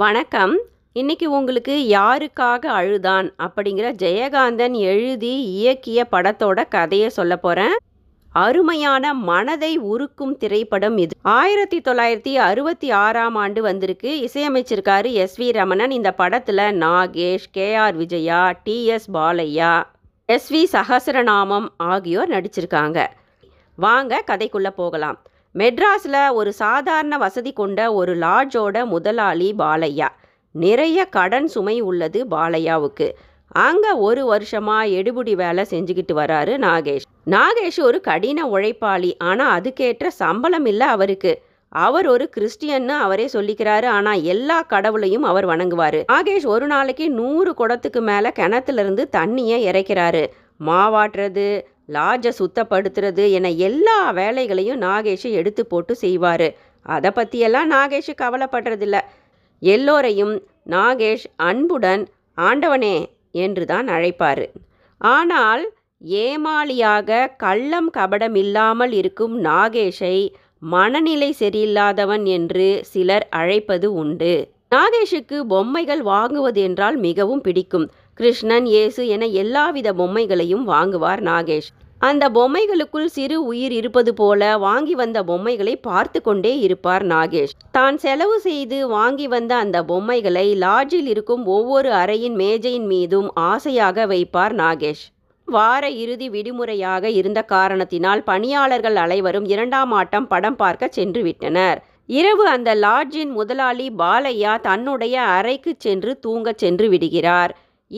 வணக்கம். இன்றைக்கி உங்களுக்கு யாருக்காக அழுதான் அப்படிங்கிற ஜெயகாந்தன் எழுதி இயக்கிய படத்தோட கதையை சொல்ல போகிறேன். அருமையான மனதை உருக்கும் திரைப்படம் இது. 1966ஆம் ஆண்டு வந்திருக்கு. இசையமைச்சிருக்காரு S. V. ரமணன். இந்த படத்தில் Nagesh, K. R. Vijaya, T. S. Balaiah, S. V. Sahasranamam ஆகியோர் நடிச்சிருக்காங்க. வாங்க கதைக்குள்ளே போகலாம். மெட்ராஸில் ஒரு சாதாரண வசதி கொண்ட ஒரு லாட்ஜோட முதலாளி பாலையா. நிறைய கடன் சுமை உள்ளது பாலையாவுக்கு. அங்கே ஒரு வருஷமாக எடுபுடி வேலை செஞ்சுக்கிட்டு வராரு நாகேஷ். நாகேஷ் ஒரு கடின உழைப்பாளி, ஆனால் அதுக்கேற்ற சம்பளம் இல்லை அவருக்கு. அவர் ஒரு கிறிஸ்டியன்னு அவரே சொல்லிக்கிறாரு, ஆனால் எல்லா கடவுளையும் அவர் வணங்குவார். நாகேஷ் ஒரு நாளைக்கு 100 குடத்துக்கு மேலே கிணத்துலேருந்து தண்ணியை இறைக்கிறாரு. மாவாட்டுறது, லாட்ஜை சுத்தப்படுத்துறது என எல்லா வேலைகளையும் நாகேஷ் எடுத்து போட்டு செய்வார். அதை பற்றியெல்லாம் நாகேஷ் கவலைப்படுறதில்ல. எல்லோரையும் நாகேஷ் அன்புடன் ஆண்டவனே என்று தான் அழைப்பார். ஆனால் ஏமாளியாக, கள்ளம் கபடம் இல்லாமல் இருக்கும் நாகேஷை மனநிலை சரியில்லாதவன் என்று சிலர் அழைப்பது உண்டு. நாகேஷுக்கு பொம்மைகள் வாங்குவது என்றால் மிகவும் பிடிக்கும். கிருஷ்ணன், இயேசு என எல்லாவித பொம்மைகளையும் வாங்குவார் நாகேஷ். அந்த பொம்மைகளுக்குள் சிறு உயிர் இருப்பது போல வாங்கி வந்த பொம்மைகளை பார்த்து கொண்டே இருப்பார் நாகேஷ். தான் செலவு செய்து வாங்கி வந்த அந்த பொம்மைகளை லாட்ஜில் இருக்கும் ஒவ்வொரு அறையின் மேஜையின் மீதும் ஆசையாக வைப்பார் நாகேஷ். வார இறுதி விடுமுறையாக இருந்த காரணத்தினால் பணியாளர்கள் அனைவரும் 2ஆம் ஆட்டம் படம் பார்க்க சென்று விட்டனர். இரவு அந்த லாட்ஜின் முதலாளி பாலையா தன்னுடைய அறைக்கு சென்று தூங்க சென்று விடுகிறார்.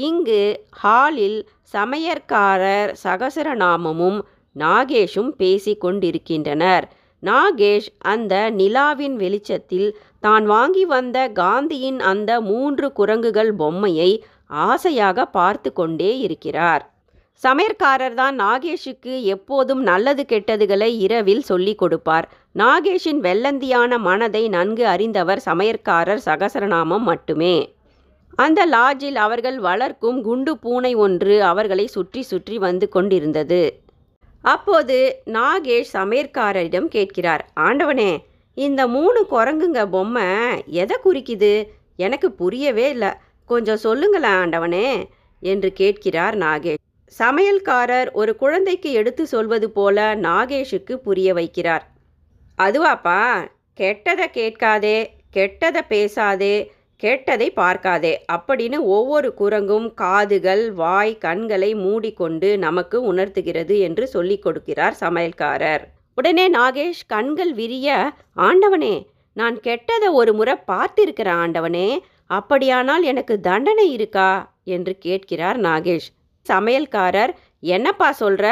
இங்கு ஹாலில் சமையற்காரர் சகசரநாமமும் நாகேஷும் பேசி கொண்டிருக்கின்றனர். நாகேஷ் அந்த நிலாவின் வெளிச்சத்தில் தான் வாங்கி வந்த காந்தியின் அந்த 3 குரங்குகள் பொம்மையை ஆசையாக பார்த்து கொண்டே இருக்கிறார். சமையற்காரர் தான் நாகேஷுக்கு எப்போதும் நல்லது கெட்டதுகளை இரவில் சொல்லிக் கொடுப்பார். நாகேஷின் வெள்ளந்தியான மனதை நன்கு அறிந்தவர் சமையற்காரர் சகசரநாமம் மட்டுமே. அந்த லாட்ஜில் அவர்கள் வளர்க்கும் குண்டு பூனை ஒன்று அவர்களை சுற்றி சுற்றி வந்து கொண்டிருந்தது. அப்போது நாகேஷ் சமையற்காரரிடம் கேட்கிறார், ஆண்டவனே, இந்த 3 குரங்குங்க பொம்மை எதை குறிக்குது? எனக்கு புரியவே இல்லை, கொஞ்சம் சொல்லுங்களேன் ஆண்டவனே என்று கேட்கிறார் நாகேஷ். சமையல்காரர் ஒரு குழந்தைக்கு எடுத்து சொல்வது போல நாகேஷுக்கு புரிய வைக்கிறார். அதுவாப்பா, கெட்டதை கேட்காதே, கெட்டதை பேசாதே, கெட்டதை பார்க்காதே அப்படின்னு ஒவ்வொரு குரங்கும் காதுகள், வாய், கண்களை மூடிக்கொண்டு நமக்கு உணர்த்துகிறது என்று சொல்லிக் கொடுக்கிறார் சமையல்காரர். உடனே நாகேஷ் கண்கள் விரிய, ஆண்டவனே, நான் கெட்டதை ஒரு முறை பார்த்திருக்கிறேன் ஆண்டவனே, அப்படியானால் எனக்கு தண்டனை இருக்கா என்று கேட்கிறார் நாகேஷ். சமையல்காரர், என்னப்பா சொல்கிற,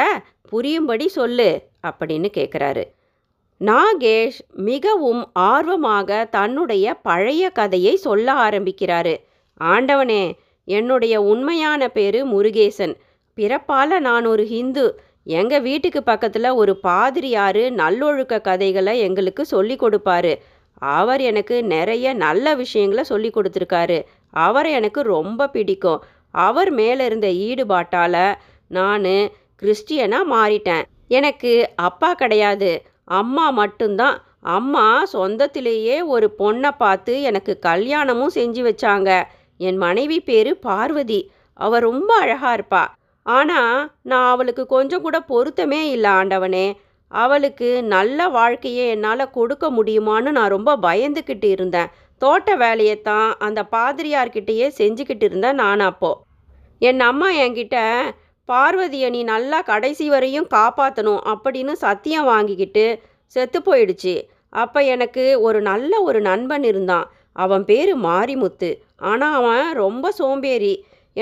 புரியும்படி சொல்லு அப்படின்னு கேட்குறாரு. நாகேஷ் மிகவும் ஆர்வமாக தன்னுடைய பழைய கதையை சொல்ல ஆரம்பிக்கிறாரு. ஆண்டவனே, என்னுடைய உண்மையான பேரு முருகேசன். பிறப்பால் நான் ஒரு ஹிந்து. எங்கள் வீட்டுக்கு பக்கத்தில் ஒரு பாதிரியார் நல்லொழுக்க கதைகளை எங்களுக்கு சொல்லி கொடுப்பாரு. அவர் எனக்கு நிறைய நல்ல விஷயங்களை சொல்லி கொடுத்துருக்காரு. அவரை எனக்கு ரொம்ப பிடிக்கும். அவர் மேலே இருந்த ஈடுபாட்டால் நான் கிறிஸ்டியனாக மாறிட்டேன். எனக்கு அப்பா கிடையாது, அம்மா மட்டும்தான். அம்மா சொந்தத்திலேயே ஒரு பொண்ணை பார்த்து எனக்கு கல்யாணமும் செஞ்சு வச்சாங்க. என் மனைவி பேர் பார்வதி. அவள் ரொம்ப அழகாக இருப்பா. ஆனால் நான் அவளுக்கு கொஞ்சம் கூட பொருத்தமே இல்லை ஆண்டவனே. அவளுக்கு நல்ல வாழ்க்கையை என்னால் கொடுக்க முடியுமான்னு நான் ரொம்ப பயந்துக்கிட்டு இருந்தேன். தோட்ட வேலையைத்தான் அந்த பாதிரியார்கிட்டையே செஞ்சுக்கிட்டு இருந்தேன் நான். அப்போது என் அம்மா என்கிட்ட, பார்வதியை நீ நல்லா கடைசி வரையும் காப்பாற்றணும் அப்படின்னு சத்தியம் வாங்கிக்கிட்டு செத்து போயிடுச்சு. அப்போ எனக்கு ஒரு நல்ல ஒரு நண்பன் இருந்தான். அவன் பேர் மாரிமுத்து. ஆனால் அவன் ரொம்ப சோம்பேறி.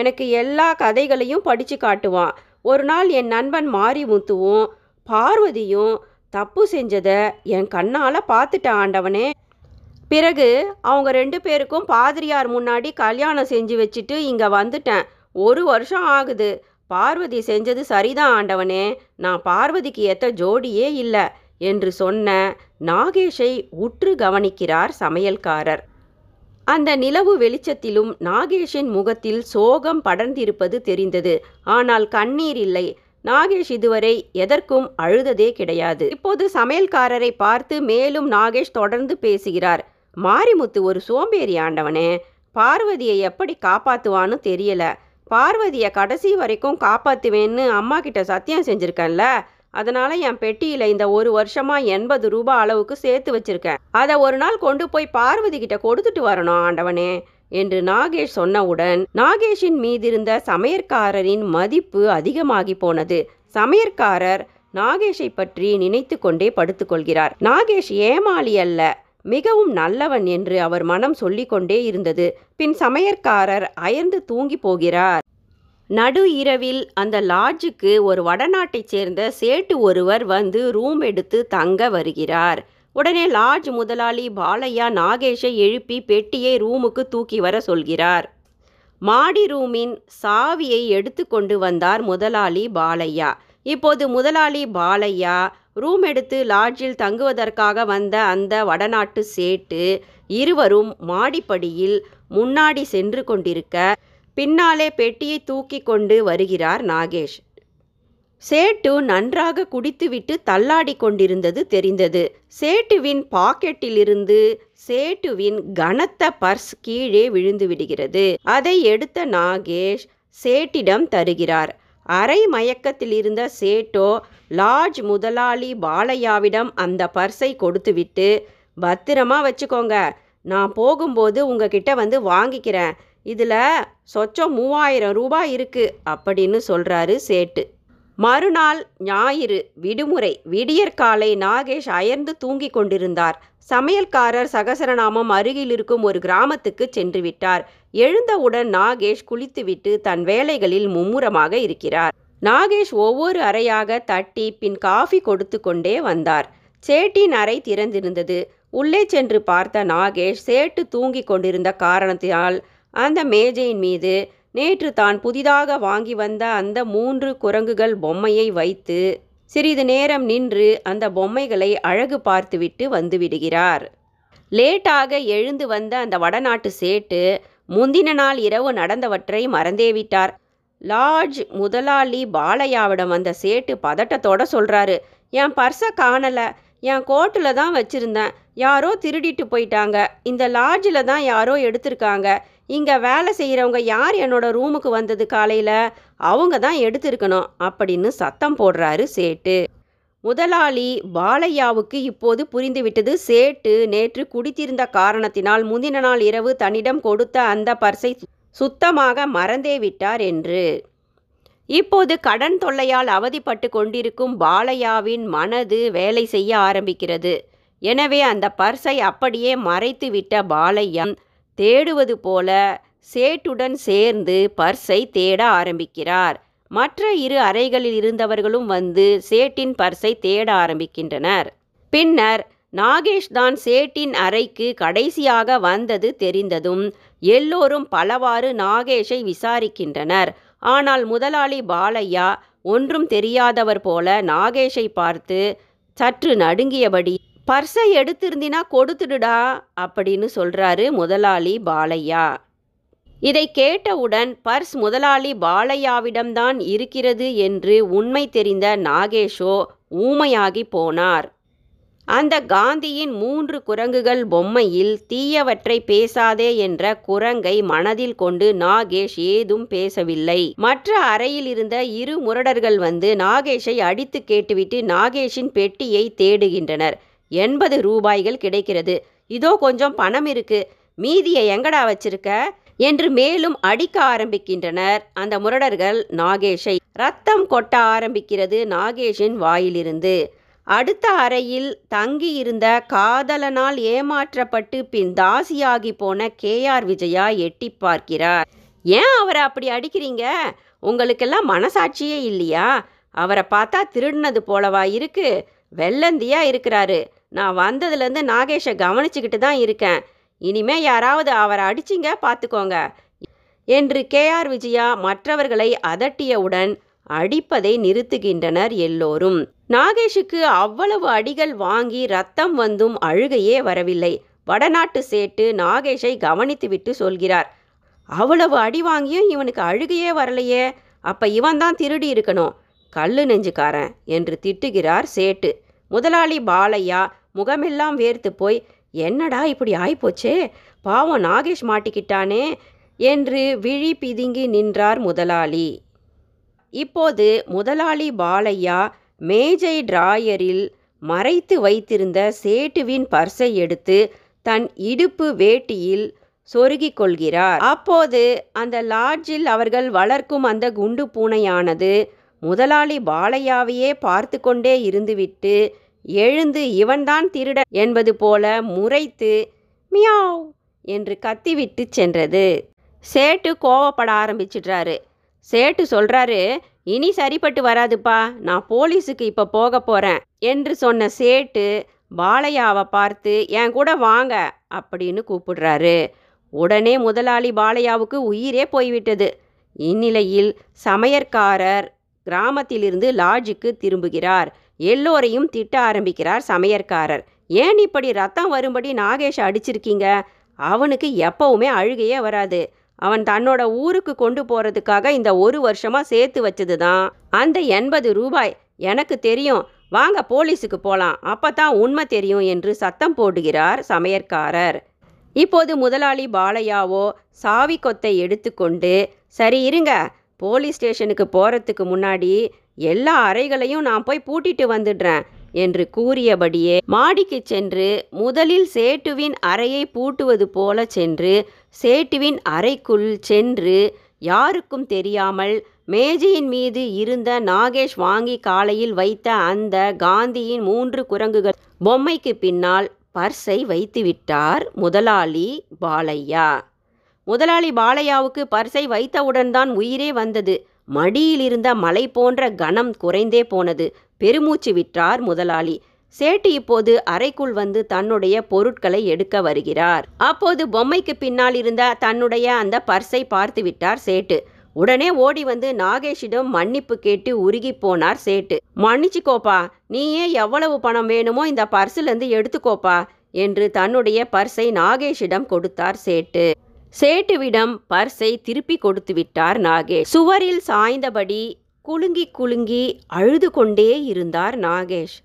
எனக்கு எல்லா கதைகளையும் படித்து காட்டுவான். ஒரு நாள் என் நண்பன் மாரிமுத்துவும் பார்வதியும் தப்பு செஞ்சதை என் கண்ணால் பார்த்துட்டான் ஆண்டவனே. பிறகு அவங்க 2 பேருக்கும் பாதிரியார் முன்னாடி கல்யாணம் செஞ்சு வச்சுட்டு இங்கே வந்துட்டேன். 1 வருஷம் ஆகுது. பார்வதி செஞ்சது சரிதான் ஆண்டவனே, நான் பார்வதிக்கு ஏற்ற ஜோடியே இல்லை என்று சொன்ன நாகேஷை உற்று கவனிக்கிறார் சமையல்காரர். அந்த நிலவு வெளிச்சத்திலும் நாகேஷின் முகத்தில் சோகம் படர்ந்திருப்பது தெரிந்தது. ஆனால் கண்ணீர் இல்லை. நாகேஷ் இதுவரை எதற்கும் அழுததே கிடையாது. இப்போது சமையல்காரரை பார்த்து மேலும் நாகேஷ் தொடர்ந்து பேசுகிறார். மாரிமுத்து ஒரு சோம்பேறி ஆண்டவனே. பார்வதியை எப்படி காப்பாற்றுவான்னு தெரியல. பார்வதியை கடைசி வரைக்கும் காப்பாற்றுவேன்னு அம்மா கிட்ட சத்தியம் செஞ்சுருக்கேன்ல, அதனால் என் பெட்டியில் இந்த ஒரு வருஷமாக 80 ரூபா அளவுக்கு சேர்த்து வச்சுருக்கேன். அதை ஒரு நாள் கொண்டு போய் பார்வதி கிட்ட கொடுத்துட்டு வரணும் ஆண்டவனே என்று நாகேஷ் சொன்னவுடன் நாகேஷின் மீதிருந்த சமையற்காரரின் மதிப்பு அதிகமாகி போனது. சமையற்காரர் நாகேஷை பற்றி நினைத்து கொண்டே படுத்துக்கொள்கிறார். நாகேஷ் ஏமாளி அல்ல, மிகவும் நல்லவன் என்று அவர் மனம் சொல்லிக்கொண்டே இருந்தது. பின் சமையற்காரர் அயர்ந்து தூங்கி போகிறார். நடு இரவில் அந்த லாட்ஜுக்கு ஒரு வடநாட்டைச் சேர்ந்த சேட்டு ஒருவர் வந்து ரூம் எடுத்து தங்க வருகிறார். உடனே லாட்ஜ் முதலாளி பாலையா நாகேஷை எழுப்பி பெட்டியை ரூமுக்கு தூக்கி வர சொல்கிறார். மாடி ரூமின் சாவியை எடுத்து கொண்டு வந்தார் முதலாளி பாலையா. இப்போது முதலாளி பாலையா ரூம் எடுத்து லாட்ஜில் தங்குவதற்காக வந்த அந்த வடநாட்டு சேட்டு இருவரும் மாடிப்படியில் முன்னாடி சென்று கொண்டிருக்க பின்னாலே பெட்டியை தூக்கி கொண்டு வருகிறார் நாகேஷ். சேட்டு நன்றாக குடித்துவிட்டு தள்ளாடி கொண்டிருந்தது தெரிந்தது. சேட்டுவின் பாக்கெட்டிலிருந்து சேட்டுவின் கனத்த பர்ஸ் கீழே விழுந்து விடுகிறது. அதை எடுத்த நாகேஷ் சேட்டிடம் தருகிறார். அரை மயக்கத்தில் இருந்த சேட்டோ லாட்ஜ் முதலாளி பாலையாவிடம் அந்த பர்ஸை கொடுத்துவிட்டு, பத்திரமா வச்சுக்கோங்க, நான் போகும்போது உங்ககிட்ட வந்து வாங்கிக்கிறேன், இதில் சொச்சம் 3000 ரூபாய் இருக்குது அப்படின்னு சொல்கிறாரு சேட்டு. மறுநாள் ஞாயிறு விடுமுறை. விடியற்காலை நாகேஷ் அயர்ந்து தூங்கி கொண்டிருந்தார். சமையல்காரர் சகசரநாமம் அருகில் இருக்கும் ஒரு கிராமத்துக்கு சென்று விட்டார். எழுந்தவுடன் நாகேஷ் குளித்துவிட்டு தன் வேலைகளில் மும்முரமாக இருக்கிறார். நாகேஷ் ஒவ்வொரு அறையாக தட்டி பின் காஃபி கொடுத்து கொண்டே வந்தார். சேட்டின் அறை திறந்திருந்தது. உள்ளே சென்று பார்த்த நாகேஷ் சேட்டு தூங்கி கொண்டிருந்த காரணத்தினால் அந்த மேஜையின் மீது நேற்று தான் புதிதாக வாங்கி வந்த அந்த 3 குரங்குகள் பொம்மையை வைத்து சிறிது நேரம் நின்று அந்த பொம்மைகளை அழகு பார்த்துவிட்டு வந்துவிடுகிறார். லேட்டாக எழுந்து வந்த அந்த வடநாட்டு சேட்டு முந்தின நாள் இரவு நடந்தவற்றை மறந்தேவிட்டார். லாட்ஜ் முதலாளி பாலையாவிடம் வந்த சேட்டு பதட்டத்தோட சொல்கிறாரு, என் பர்ஸை காணலை, என் கோட்டில் தான் வச்சுருந்தேன், யாரோ திருடிட்டு போயிட்டாங்க, இந்த லாட்ஜில் தான் யாரோ எடுத்திருக்காங்க, இங்கே வேலை செய்கிறவங்க யார் என்னோடய ரூமுக்கு வந்தது காலையில், அவங்க தான் எடுத்துருக்கணும் அப்படின்னு சத்தம் போடுறாரு சேட்டு. முதலாளி பாலையாவுக்கு இப்போது புரிந்துவிட்டது, சேட்டு நேற்று குடித்திருந்த காரணத்தினால் முந்தின நாள் இரவு தன்னிடம் கொடுத்த அந்த பர்ஸை சுத்தமாக மறந்தே விட்டார் என்று. இப்போது கடன் தொல்லையால் அவதிப்பட்டு கொண்டிருக்கும் பாலையாவின் மனது வேலை செய்ய ஆரம்பிக்கிறது. எனவே அந்த பர்ஸை அப்படியே மறைத்து விட்ட பாலையா தேடுவது போல சேட்டுடன் சேர்ந்து பர்ஸை தேட ஆரம்பிக்கிறார். மற்ற 2 அறைகளில் இருந்தவர்களும் வந்து சேட்டின் பர்ஸை தேட ஆரம்பிக்கின்றனர். பின்னர் நாகேஷ் தான் சேட்டின் அறைக்கு கடைசியாக வந்தது தெரிந்ததும் எல்லோரும் பலவாறு நாகேஷை விசாரிக்கின்றனர். ஆனால் முதலாளி பாலையா ஒன்றும் தெரியாதவர் போல நாகேஷை பார்த்து சற்று நடுங்கியபடி, பர்ஸை எடுத்திருந்தினா கொடுத்துடுடா அப்படின்னு சொல்கிறாரு முதலாளி பாலையா. இதை கேட்டவுடன் பர்ஸ் முதலாளி பாலையாவிடம்தான் இருக்கிறது என்று உண்மை தெரிந்த நாகேஷோ ஊமையாகி போனார். அந்த காந்தியின் 3 குரங்குகள் பொம்மையில் தீயவற்றை பேசாதே என்ற குரங்கை மனதில் கொண்டு நாகேஷ் ஏதும் பேசவில்லை. மற்ற அறையில் இருந்த 2 முரடர்கள் வந்து நாகேஷை அடித்து கேட்டுவிட்டு நாகேஷின் பெட்டியை தேடுகின்றனர். 80 ரூபாய்கள் கிடைக்கிறது. இதோ கொஞ்சம் பணம் இருக்கு, மீதியை எங்கடா வச்சிருக்க என்று மேலும் அடிக்க ஆரம்பிக்கின்றனர் அந்த முரடர்கள் நாகேஷை. ரத்தம் கொட்ட ஆரம்பிக்கிறது நாகேஷின் வாயிலிருந்து. அடுத்த அறையில் தங்கியிருந்த காதலனால் ஏமாற்றப்பட்டு பின் தாசியாகி போன KR விஜயா எட்டி பார்க்கிறார். ஏன் அவரை அப்படி அடிக்கிறீங்க? உங்களுக்கெல்லாம் மனசாட்சியே இல்லையா? அவரை பார்த்தா திருடினது போலவா இருக்கு, வெள்ளந்தியா இருக்கிறாரு. நான் வந்ததுலேருந்து நாகேஷை கவனிச்சுக்கிட்டு தான் இருக்கேன். இனிமே யாராவது அவரை அடிச்சிங்க பார்த்துக்கோங்க என்று KR விஜயா மற்றவர்களை அதட்டியவுடன் அடிப்பதை நிறுத்துகின்றனர் எல்லோரும். நாகேஷுக்கு அவ்வளவு அடிகள் வாங்கி ரத்தம் வந்தும் அழுகையே வரவில்லை. வடநாட்டு சேட்டு நாகேஷை கவனித்துவிட்டு சொல்கிறார், அவ்வளவு அடி வாங்கியும் இவனுக்கு அழுகையே வரலையே, அப்போ இவன் தான் திருடி இருக்கணும், கல்லு நெஞ்சுக்காரன் என்று திட்டுகிறார் சேட்டு. முதலாளி பாலையா முகமெல்லாம் வேர்த்து போய், என்னடா இப்படி ஆயிப்போச்சே, பாவம் நாகேஷ் மாட்டிக்கிட்டானே என்று விழி பிதுங்கி நின்றார் முதலாளி. இப்போது முதலாளி பாலையா மேஜை டிராயரில் மறைத்து வைத்திருந்த சேட்டுவின் பர்ஸை எடுத்து தன் இடுப்பு வேட்டியில் சொருகிக் கொள்கிறார். அப்போது அந்த லாட்ஜில் அவர்கள் வளர்க்கும் அந்த குண்டு பூனையானது முதலாளி பாலையாவையே பார்த்து கொண்டே இருந்துவிட்டு எழுந்து இவன்தான் திருடன் என்பது போல முறைத்து மியாவ் என்று கத்திவிட்டு சென்றது. சேட்டு கோவப்பட ஆரம்பிச்சிட்றாரு. சேட்டு சொல்றாரு, இனி சரிப்பட்டு வராதுப்பா, நான் போலீஸுக்கு இப்போ போக போகிறேன் என்று சொன்ன சேட்டு பாலையாவை பார்த்து என் கூட வாங்க அப்படின்னு கூப்பிடுறாரு. உடனே முதலாளி பாலையாவுக்கு உயிரே போய்விட்டது. இந்நிலையில் சமையற்காரர் கிராமத்திலிருந்து லாட்ஜுக்கு திரும்புகிறார். எல்லோரையும் திட்ட ஆரம்பிக்கிறார் சமையற்காரர். ஏன் இப்படி ரத்தம் வரும்படி நாகேஷ் அடிச்சிருக்கீங்க? அவனுக்கு எப்பவுமே அழுகையே வராது. அவன் தன்னோட ஊருக்கு கொண்டு போகிறதுக்காக இந்த ஒரு வருஷமாக சேர்த்து வச்சது தான் அந்த 80 ரூபாய். எனக்கு தெரியும், வாங்க போலீஸுக்கு போகலாம், அப்போ தான் உண்மை தெரியும் என்று சத்தம் போடுகிறார் சமையற்காரர். இப்போது முதலாளி பாலையாவோ சாவி கொத்தை எடுத்துக்கொண்டு, சரி இருங்க, போலீஸ் ஸ்டேஷனுக்கு போகிறதுக்கு முன்னாடி எல்லா அறைகளையும் நான் போய் பூட்டிட்டு வந்துடுறேன் என்று கூறியபடியே மாடிக்கு சென்று முதலில் சேட்டுவின் அறையை பூட்டுவது போல சென்று சேட்டுவின் அறைக்குள் சென்று யாருக்கும் தெரியாமல் மேஜையின் மீது இருந்த நாகேஷ் வாங்கி காலையில் வைத்த அந்த காந்தியின் 3 குரங்குகள் பொம்மைக்கு பின்னால் பர்ஸை வைத்துவிட்டார் முதலாளி பாலையா. முதலாளி பாலையாவுக்கு பர்ஸை வைத்தவுடன் தான் உயிரே வந்தது. மடியிலிருந்த மலை போன்ற கனம் குறைந்தே போனது. பெருமூச்சு விட்டார் முதலாளி. சேட்டு இப்போது அறைக்குள் வந்து தன்னுடைய பொருட்களை எடுக்க வருகிறார். அப்போது பொம்மைக்கு பின்னால் இருந்த தன்னுடைய அந்த பர்ஸை பார்த்து விட்டார் சேட்டு. உடனே ஓடி வந்து நாகேஷிடம் மன்னிப்பு கேட்டு உருகி போனார் சேட்டு. மன்னிச்சுக்கோப்பா, நீயே எவ்வளவு பணம் வேணுமோ இந்த பர்ஸிலிருந்து எடுத்துக்கோப்பா என்று தன்னுடைய பர்ஸை நாகேஷிடம் கொடுத்தார் சேட்டு. சேட்டுவிடம் பர்ஸை திருப்பி கொடுத்து விட்டார் நாகேஷ். சுவரில் சாய்ந்தபடி குலுங்கி குலுங்கி அழுது கொண்டே இருந்தார் நாகேஷ்.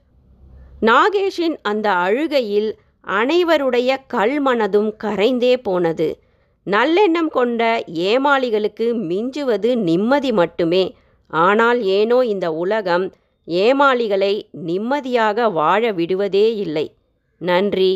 நாகேஷின் அந்த அழுகையில் அனைவருடைய கல்மனதும் கரைந்தே போனது. நல்லெண்ணம் கொண்ட ஏமாளிகளுக்கு மிஞ்சுவது நிம்மதி மட்டுமே. ஆனால் ஏனோ இந்த உலகம் ஏமாளிகளை நிம்மதியாக வாழ விடுவதே இல்லை. நன்றி.